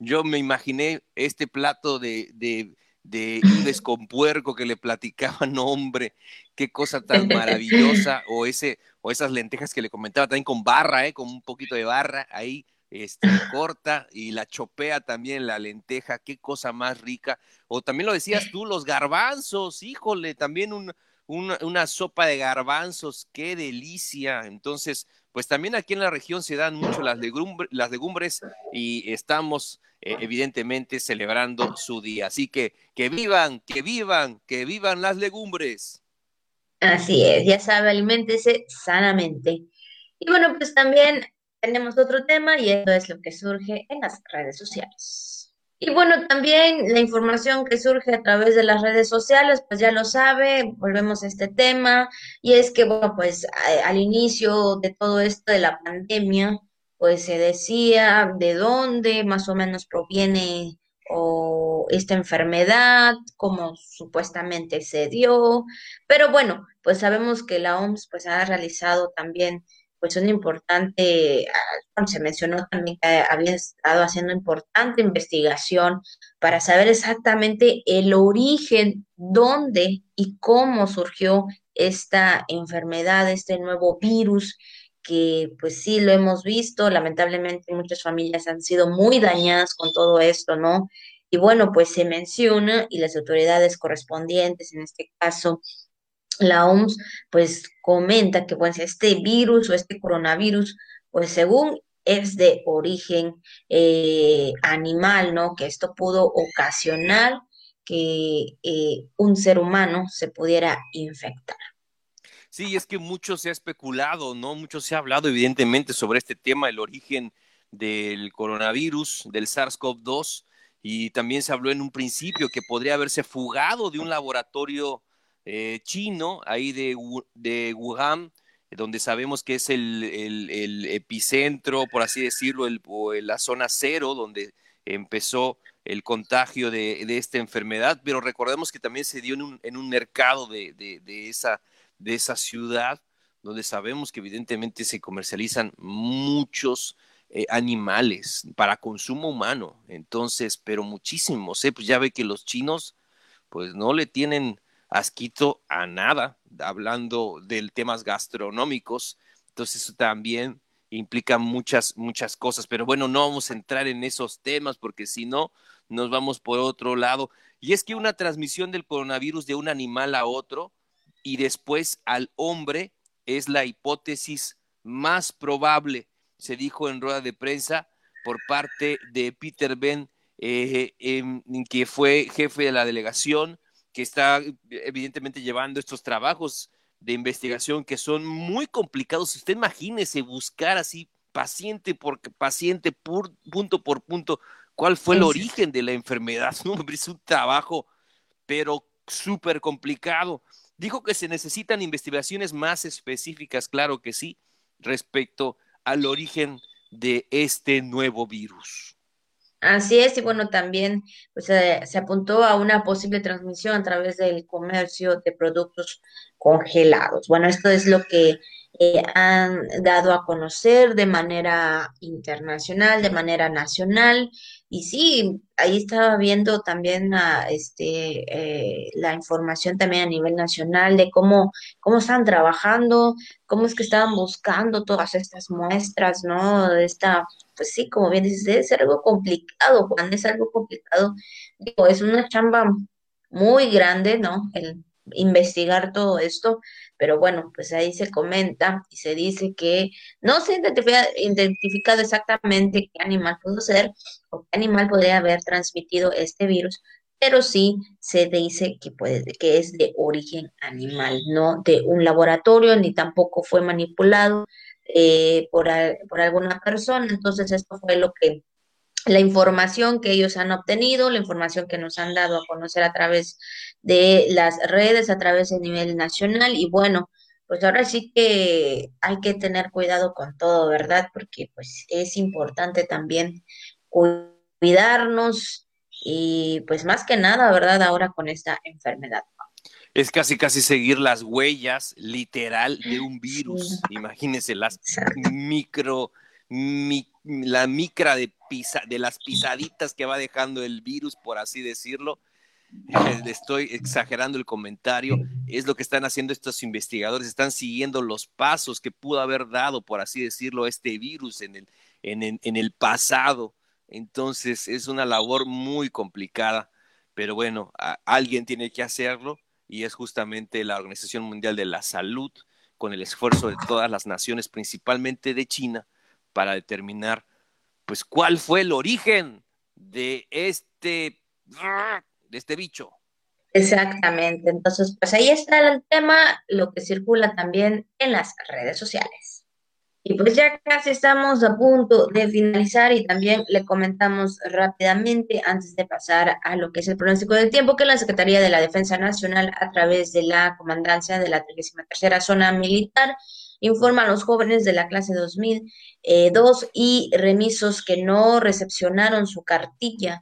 Yo me imaginé este plato de... de de ibes con puerco que le platicaban, no, hombre, qué cosa tan maravillosa, o ese, o esas lentejas que le comentaba también con barra, eh, con un poquito de barra ahí, este, corta, y la chopea también la lenteja, qué cosa más rica. O también lo decías tú, los garbanzos, híjole, también un, una, una sopa de garbanzos, qué delicia. Entonces, pues también aquí en la región se dan mucho las, legumbre, las legumbres y estamos eh, evidentemente celebrando su día. Así que que vivan, que vivan, que vivan las legumbres. Así es, ya sabe, aliméntese sanamente. Y bueno, pues también tenemos otro tema y esto es lo que surge en las redes sociales. Y bueno, también la información que surge a través de las redes sociales, pues ya lo sabe, volvemos a este tema, y es que, bueno, pues a, al inicio de todo esto de la pandemia, pues se decía de dónde más o menos proviene o esta enfermedad, cómo supuestamente se dio, pero bueno, pues sabemos que la O M S pues ha realizado también pues un importante, bueno, se mencionó también que había estado haciendo importante investigación para saber exactamente el origen, dónde y cómo surgió esta enfermedad, este nuevo virus, que pues sí lo hemos visto, lamentablemente muchas familias han sido muy dañadas con todo esto, ¿no? Y bueno, pues se menciona, y las autoridades correspondientes, en este caso la O M S, pues comenta que pues, este virus o este coronavirus, pues según es de origen eh, animal, ¿no? Que esto pudo ocasionar que eh, un ser humano se pudiera infectar. Sí, es que mucho se ha especulado, ¿no? Mucho se ha hablado evidentemente sobre este tema, el origen del coronavirus, del SARS-CoV dos, y también se habló en un principio que podría haberse fugado de un laboratorio eh, chino, ahí de, de Wuhan, donde sabemos que es el, el, el epicentro, por así decirlo, el, o la zona cero, donde empezó el contagio de, de esta enfermedad, pero recordemos que también se dio en un, en un mercado de, de, de, esa, de esa ciudad, donde sabemos que evidentemente se comercializan muchos eh, animales para consumo humano, entonces, pero muchísimos, ¿eh? Pues ya ve que los chinos, pues no le tienen asquito a nada, hablando de temas gastronómicos, entonces eso también implica muchas, muchas cosas, pero bueno, no vamos a entrar en esos temas porque si no, nos vamos por otro lado, y es que una transmisión del coronavirus de un animal a otro y después al hombre es la hipótesis más probable, se dijo en rueda de prensa por parte de Peter Ben, eh, eh, que fue jefe de la delegación, que está evidentemente llevando estos trabajos de investigación que son muy complicados. Usted imagínese buscar así paciente por paciente, por, punto por punto, cuál fue el sí. origen de la enfermedad. No, es un trabajo, pero súper complicado. Dijo que se necesitan investigaciones más específicas, claro que sí, respecto al origen de este nuevo virus. Así es, y bueno, también pues, eh, se apuntó a una posible transmisión a través del comercio de productos congelados. Bueno, esto es lo que eh, han dado a conocer de manera internacional, de manera nacional, y sí, ahí estaba viendo también a, este, eh, la información también a nivel nacional de cómo, cómo están trabajando, cómo es que estaban buscando todas estas muestras, ¿no? De esta... Pues sí, como bien dices, es algo complicado, Juan, es algo complicado. Digo, es una chamba muy grande, ¿no? El investigar todo esto, pero bueno, pues ahí se comenta y se dice que no se ha identificado exactamente qué animal pudo ser o qué animal podría haber transmitido este virus, pero sí se dice que, puede, que es de origen animal, no de un laboratorio, ni tampoco fue manipulado. Eh, por, por alguna persona, entonces esto fue lo que, la información que ellos han obtenido, la información que nos han dado a conocer a través de las redes, a través del nivel nacional, y bueno, pues ahora sí que hay que tener cuidado con todo, ¿verdad? Porque pues es importante también cuidarnos y pues más que nada, ¿verdad? Ahora con esta enfermedad. Es casi casi seguir las huellas literal de un virus. Imagínense las micro, mi, la micra de, pisa, de las pisaditas que va dejando el virus, por así decirlo. Estoy exagerando el comentario. Es lo que están haciendo estos investigadores. Están siguiendo los pasos que pudo haber dado, por así decirlo, este virus en el, en, en, en el pasado. Entonces es una labor muy complicada. Pero bueno, a, alguien tiene que hacerlo. Y es justamente la Organización Mundial de la Salud, con el esfuerzo de todas las naciones, principalmente de China, para determinar pues cuál fue el origen de este, de este bicho. Exactamente, entonces pues ahí está el tema, lo que circula también en las redes sociales. Y pues ya casi estamos a punto de finalizar y también le comentamos rápidamente antes de pasar a lo que es el pronóstico del tiempo que la Secretaría de la Defensa Nacional a través de la Comandancia de la trigésima tercera Zona Militar informa a los jóvenes de la clase dos mil dos y remisos que no recepcionaron su cartilla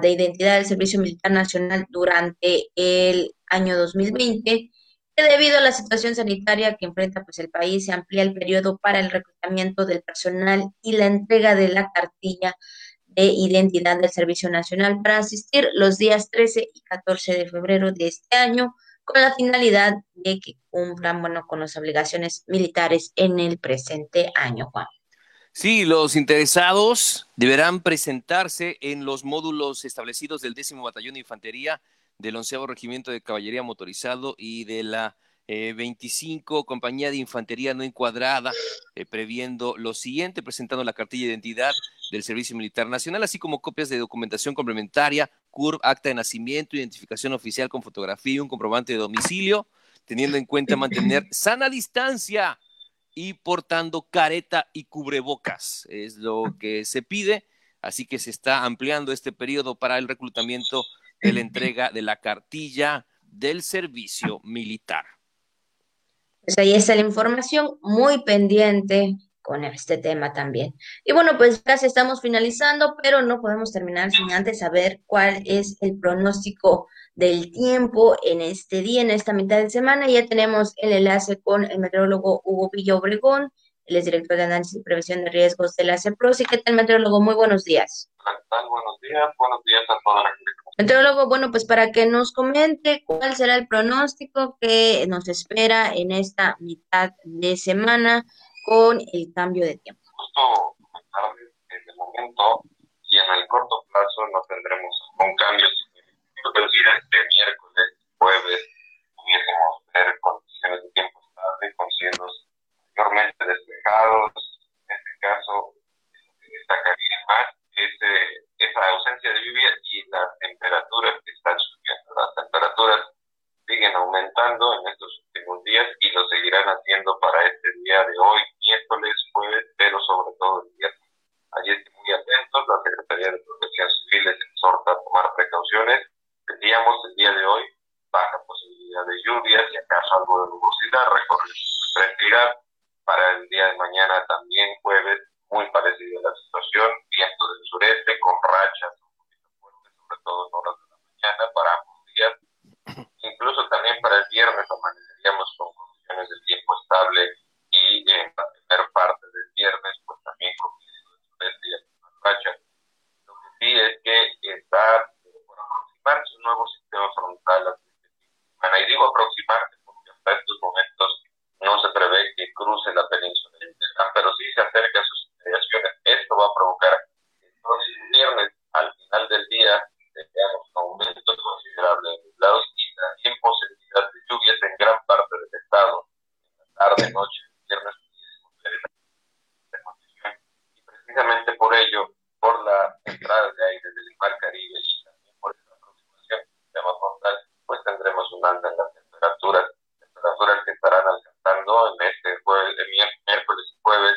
de identidad del Servicio Militar Nacional durante el año dos mil veinte. Debido a la situación sanitaria que enfrenta pues el país, se amplía el periodo para el reclutamiento del personal y la entrega de la cartilla de identidad del Servicio Nacional para asistir los días trece y catorce de febrero de este año con la finalidad de que cumplan, bueno, con las obligaciones militares en el presente año, Juan. Sí, los interesados deberán presentarse en los módulos establecidos del décimo Batallón de Infantería, del onceavo Regimiento de Caballería Motorizado y de la eh, veinticinco Compañía de Infantería No Encuadrada, eh, previendo lo siguiente: presentando la cartilla de identidad del Servicio Militar Nacional, así como copias de documentación complementaria, C U R B, acta de nacimiento, identificación oficial con fotografía y un comprobante de domicilio, teniendo en cuenta mantener sana distancia y portando careta y cubrebocas. Es lo que se pide, así que se está ampliando este periodo para el reclutamiento de la entrega de la cartilla del servicio militar. Pues ahí está la información, muy pendiente con este tema también. Y bueno, pues casi estamos finalizando, pero no podemos terminar sin antes saber cuál es el pronóstico del tiempo en este día, en esta mitad de semana. Ya tenemos el enlace con el meteorólogo Hugo Villa Obregón, el exdirector de Análisis y Prevención de Riesgos de la CEPROS. ¿Y qué tal, meteorólogo? Muy buenos días. ¿Qué tal? Buenos días. Buenos días a toda la gente. Meteorólogo, bueno, pues para que nos comente cuál será el pronóstico que nos espera en esta mitad de semana con el cambio de tiempo. Justo en el momento y en el corto plazo no tendremos un cambio. Yo creo que este miércoles, jueves, pudiésemos ver condiciones de tiempo estable, con cielos mayormente despejados. En este caso, destacaría más ese, esa ausencia de lluvia y las temperaturas que están subiendo. Las temperaturas siguen aumentando en estos últimos días y lo seguirán haciendo para este día de hoy, miércoles, jueves, pero sobre todo el viernes. Allí estén muy atentos, la Secretaría de Protección Civil les exhorta a tomar precauciones. Tendríamos el día de hoy baja posibilidad de lluvias y acaso algo de nubosidad, refrescará. Para el día de mañana también jueves, muy parecida la situación, viento del sureste con rachas un poquito fuertes, sobre todo en horas de la mañana para ambos días. Incluso también para el viernes amaneceríamos con condiciones de tiempo estable y en la primera parte del viernes pues también con viento del sureste y algunas rachas. Lo que sí es que está aproximarse un nuevo sistema frontal a semana, y digo aproximarse porque hasta estos momentos no se prevé que cruce la península de Yucatán, pero sí se acerca a sus inmediaciones. Esto va a provocar que el próximo viernes, al final del día, tengamos un aumento considerable de nublados y también posibilidad de lluvias en gran parte del estado. En la tarde, noche, viernes, y precisamente por ello, por la entrada de aire del Mar Caribe y frontal, pues tendremos un alza en las temperaturas, temperaturas que estarán alcanzando en este jueves, miércoles y jueves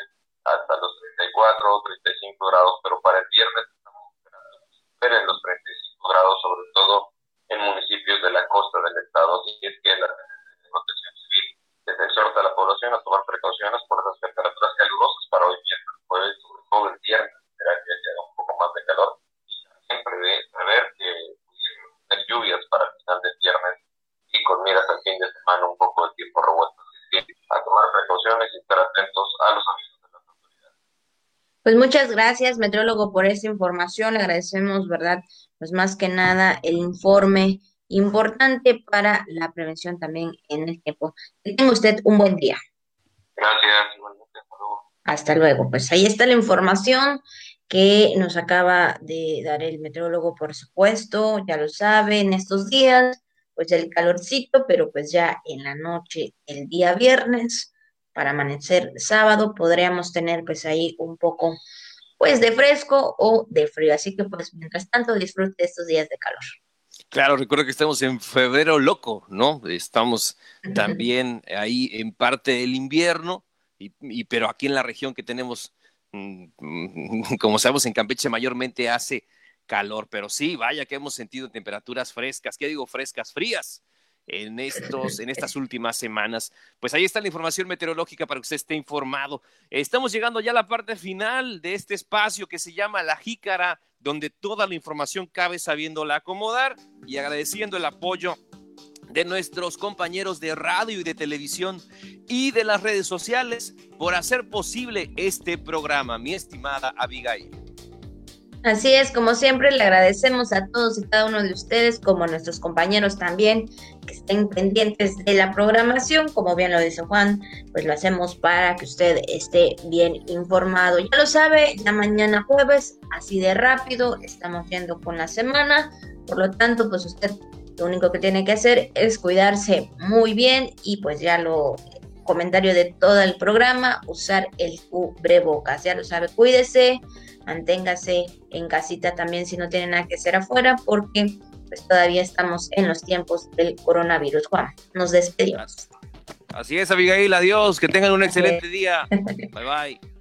hasta los treinta y cuatro o treinta y cinco grados, pero para el viernes estamos esperando esperen los treinta y cinco grados, sobre todo en municipios de la costa del estado. Así es que la protección civil les exhorta a la población a tomar precauciones por esas temperaturas calurosas para hoy viernes, jueves, sobre todo el viernes, será que haya un poco más de calor y siempre de saber que lluvias para el final del viernes y con miras al fin de semana un poco de tiempo revuelto. A tomar precauciones y estar atentos a los avisos de las autoridades. Pues muchas gracias, meteorólogo, por esta información. Le agradecemos, ¿verdad? Pues más que nada el informe importante para la prevención también en el tiempo. Que tenga usted un buen día. Gracias, igualmente. Hasta luego. Hasta luego. Pues ahí está la información que nos acaba de dar el meteorólogo, por supuesto, ya lo saben, estos días, pues el calorcito, pero pues ya en la noche, el día viernes, para amanecer sábado, podríamos tener pues ahí un poco, pues de fresco o de frío, así que pues mientras tanto disfrute estos días de calor. Claro, recuerdo que estamos en febrero loco, ¿no? Estamos también ahí en parte del invierno, y, y pero aquí en la región que tenemos, como sabemos, en Campeche mayormente hace calor, pero sí, vaya que hemos sentido temperaturas frescas, ¿qué digo? Frescas, frías en estos, en estas últimas semanas. Pues ahí está la información meteorológica para que usted esté informado. Estamos llegando ya a la parte final de este espacio que se llama La Jícara, donde toda la información cabe sabiéndola acomodar y agradeciendo el apoyo de nuestros compañeros de radio y de televisión y de las redes sociales por hacer posible este programa, mi estimada Abigail. Así es, como siempre le agradecemos a todos y cada uno de ustedes, como a nuestros compañeros también, que estén pendientes de la programación, como bien lo dice Juan, pues lo hacemos para que usted esté bien informado. Ya lo sabe, ya mañana jueves, así de rápido, estamos yendo con la semana, por lo tanto, pues usted lo único que tiene que hacer es cuidarse muy bien y pues ya lo... comentario de todo el programa, usar el cubrebocas, ya lo sabe, cuídese, manténgase en casita también si no tiene nada que hacer afuera, porque pues todavía estamos en los tiempos del coronavirus. Juan, nos despedimos. Así es, Abigail, adiós, que tengan un excelente día. Bye, bye.